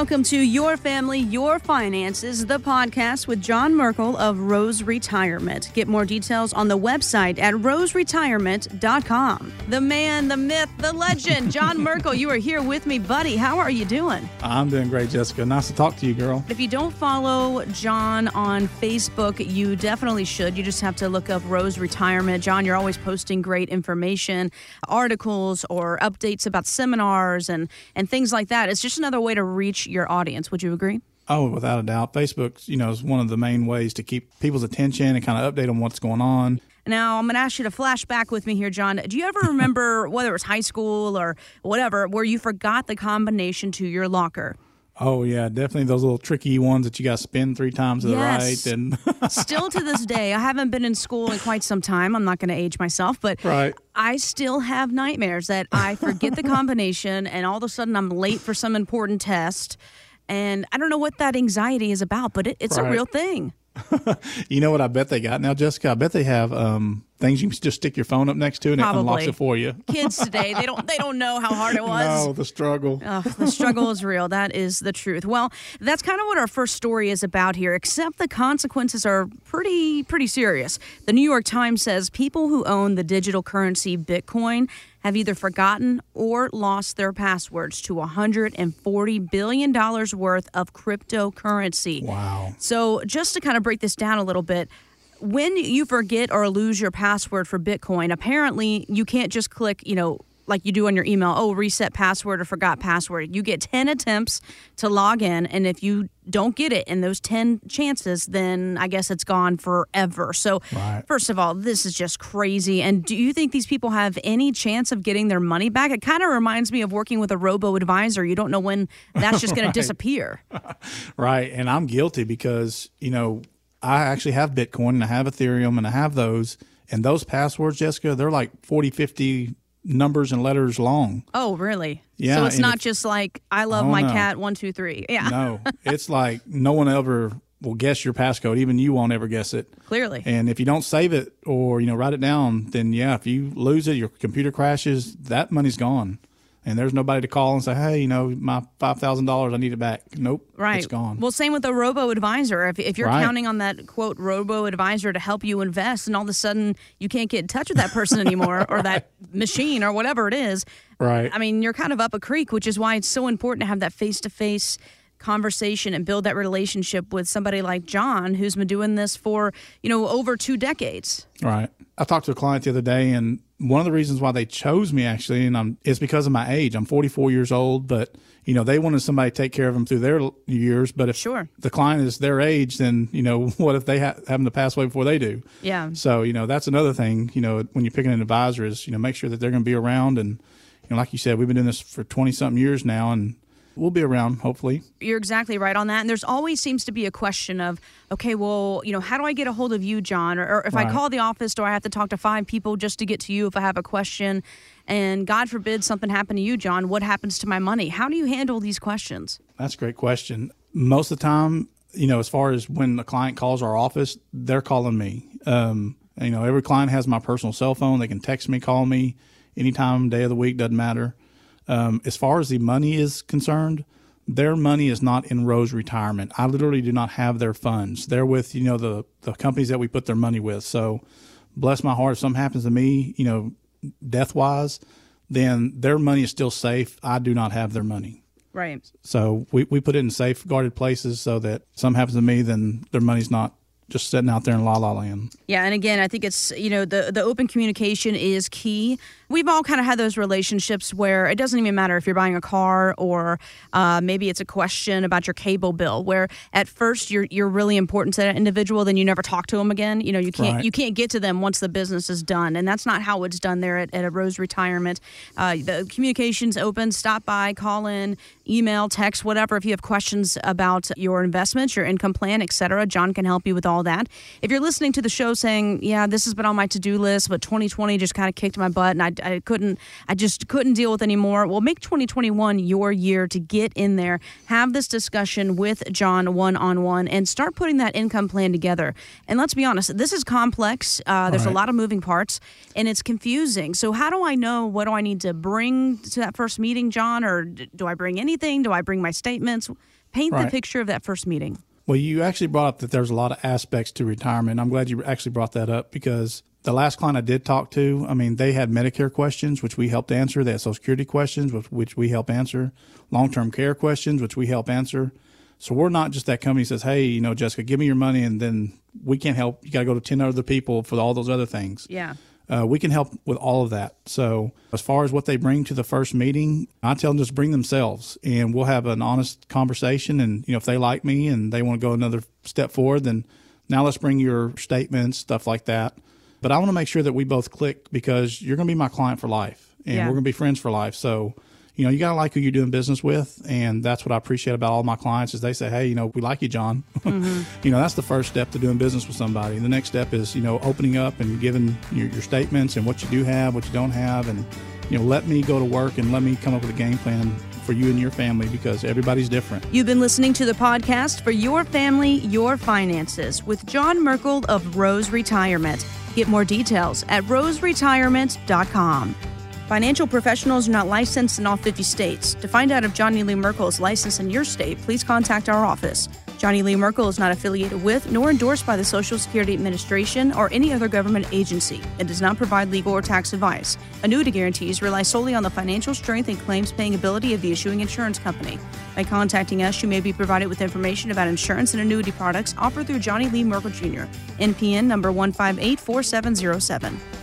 Welcome to Your Family, Your Finances, the podcast with John Merkel of Rose Retirement. Get more details on the website at roseretirement.com. The man, the myth, the legend, John Merkel, you are here with me, buddy. How are you doing? I'm doing great, Jessica. Nice to talk to you, girl. If you don't follow John on Facebook, you definitely should. You just have to look up Rose Retirement. John, you're always posting great information, articles or updates about seminars and things like that. It's just another way to reach your audience. Would you agree? Oh, without a doubt. Facebook, is one of the main ways to keep people's attention and kind of update them what's going on. Now, I'm going to ask you to flash back with me here, John. Do you ever remember, whether it was high school or whatever, where you forgot the combination to your locker? Oh, yeah, definitely those little tricky ones that you got to spin 3 times to the right. And still to this day, I haven't been in school in quite some time. I'm not going to age myself, but right. I still have nightmares that I forget the combination and all of a sudden I'm late for some important test. And I don't know what that anxiety is about, but it's right. A real thing. You know what I bet they got now, Jessica? I bet they have things you can just stick your phone up next to and probably. It unlocks it for you. Kids today, they don't know how hard it was. No, the struggle. The struggle is real. That is the truth. Well, that's kind of what our first story is about here, except the consequences are pretty serious. The New York Times says people who own the digital currency Bitcoin have either forgotten or lost their passwords to $140 billion worth of cryptocurrency. Wow. So just to kind of break this down a little bit, when you forget or lose your password for Bitcoin, apparently you can't just click, like you do on your email, reset password or forgot password. You get 10 attempts to log in, and if you don't get it in those 10 chances, then I guess it's gone forever. So right. First of all, this is just crazy. And do you think these people have any chance of getting their money back? It kind of reminds me of working with a robo-advisor. You don't know when that's just going right. to disappear. Right, and I'm guilty because, I actually have Bitcoin and I have Ethereum and I have those. And those passwords, Jessica, they're like 40, 50 numbers and letters long. Oh, really? Yeah. So it's not just like, I love my cat, 1, 2, 3. Yeah. No, it's like no one ever will guess your passcode. Even you won't ever guess it. Clearly. And if you don't save it or, write it down, then yeah, if you lose it, your computer crashes, that money's gone. And there's nobody to call and say, hey, my $5,000, I need it back. Nope, right. It's gone. Well, same with a robo-advisor. If you're right. counting on that, quote, robo-advisor to help you invest, and all of a sudden you can't get in touch with that person anymore right. or that machine or whatever it is, right? I mean, you're kind of up a creek, which is why it's so important to have that face-to-face conversation and build that relationship with somebody like John, who's been doing this for, over 2 decades. Right. I talked to a client the other day, and one of the reasons why they chose me, actually, is because of my age. I'm 44 years old, but, they wanted somebody to take care of them through their years. But if sure. the client is their age, then, what if they happen to pass away before they do? Yeah. So, that's another thing, when you're picking an advisor is, make sure that they're going to be around. And, like you said, we've been doing this for 20-something years now, and we'll be around, hopefully. You're exactly right on that. And there's always seems to be a question of, okay, well, how do I get a hold of you, John? Or if right. I call the office, do I have to talk to 5 people just to get to you if I have a question? And God forbid something happened to you, John. What happens to my money? How do you handle these questions? That's a great question. Most of the time, as far as when the client calls our office, they're calling me. Every client has my personal cell phone. They can text me, call me anytime, day of the week, doesn't matter. As far as the money is concerned, their money is not in Rose Retirement. I literally do not have their funds. They're with, the companies that we put their money with. So bless my heart, if something happens to me, death-wise, then their money is still safe. I do not have their money. Right. So we put it in safeguarded places so that if something happens to me, then their money's not just sitting out there in la la land. Yeah, and again, I think it's, the open communication is key. We've all kind of had those relationships where it doesn't even matter if you're buying a car or maybe it's a question about your cable bill, where at first you're really important to that individual, then you never talk to them again. You can't right. you can't get to them once the business is done, and that's not how it's done there at a Rose Retirement. The communication's open. Stop by, call in, email, text, whatever. If you have questions about your investments, your income plan, etc., John can help you with all that. If you're listening to the show saying, yeah, this has been on my to-do list, but 2020 just kind of kicked my butt and I I just couldn't deal with anymore. Well, make 2021 your year to get in there, have this discussion with John one-on-one, and start putting that income plan together. And let's be honest, this is complex. There's a lot of moving parts, and it's confusing. So how do I know what do I need to bring to that first meeting, John? Or do I bring anything? Do I bring my statements? Paint the picture of that first meeting. Well, you actually brought up that there's a lot of aspects to retirement. I'm glad you actually brought that up, because the last client I did talk to, I mean, they had Medicare questions, which we helped answer. They had Social Security questions, which we help answer. Long-term care questions, which we help answer. So we're not just that company that says, hey, you know, Jessica, give me your money, and then we can't help. You got to go to 10 other people for all those other things. Yeah. We can help with all of that. So as far as what they bring to the first meeting, I tell them just bring themselves, and we'll have an honest conversation. And, you know, if they like me and they want to go another step forward, then now let's bring your statements, stuff like that. But I want to make sure that we both click, because you're going to be my client for life, and we're going to be friends for life. So, you know, you got to like who you're doing business with. And that's what I appreciate about all my clients is they say, hey, you know, we like you, John. Mm-hmm. You know, that's the first step to doing business with somebody. And the next step is, you know, opening up and giving your statements and what you do have, what you don't have. And, you know, let me go to work and let me come up with a game plan for you and your family, because everybody's different. You've been listening to the podcast For Your Family, Your Finances with John Merkel of Rose Retirement. Get more details at roseretirement.com. Financial professionals are not licensed in all 50 states. To find out if Johnny Lee Merkel is licensed in your state, please contact our office. Johnny Lee Merkel is not affiliated with nor endorsed by the Social Security Administration or any other government agency, and does not provide legal or tax advice. Annuity guarantees rely solely on the financial strength and claims-paying ability of the issuing insurance company. By contacting us, you may be provided with information about insurance and annuity products offered through Johnny Lee Merkel Jr., NPN number 1584707.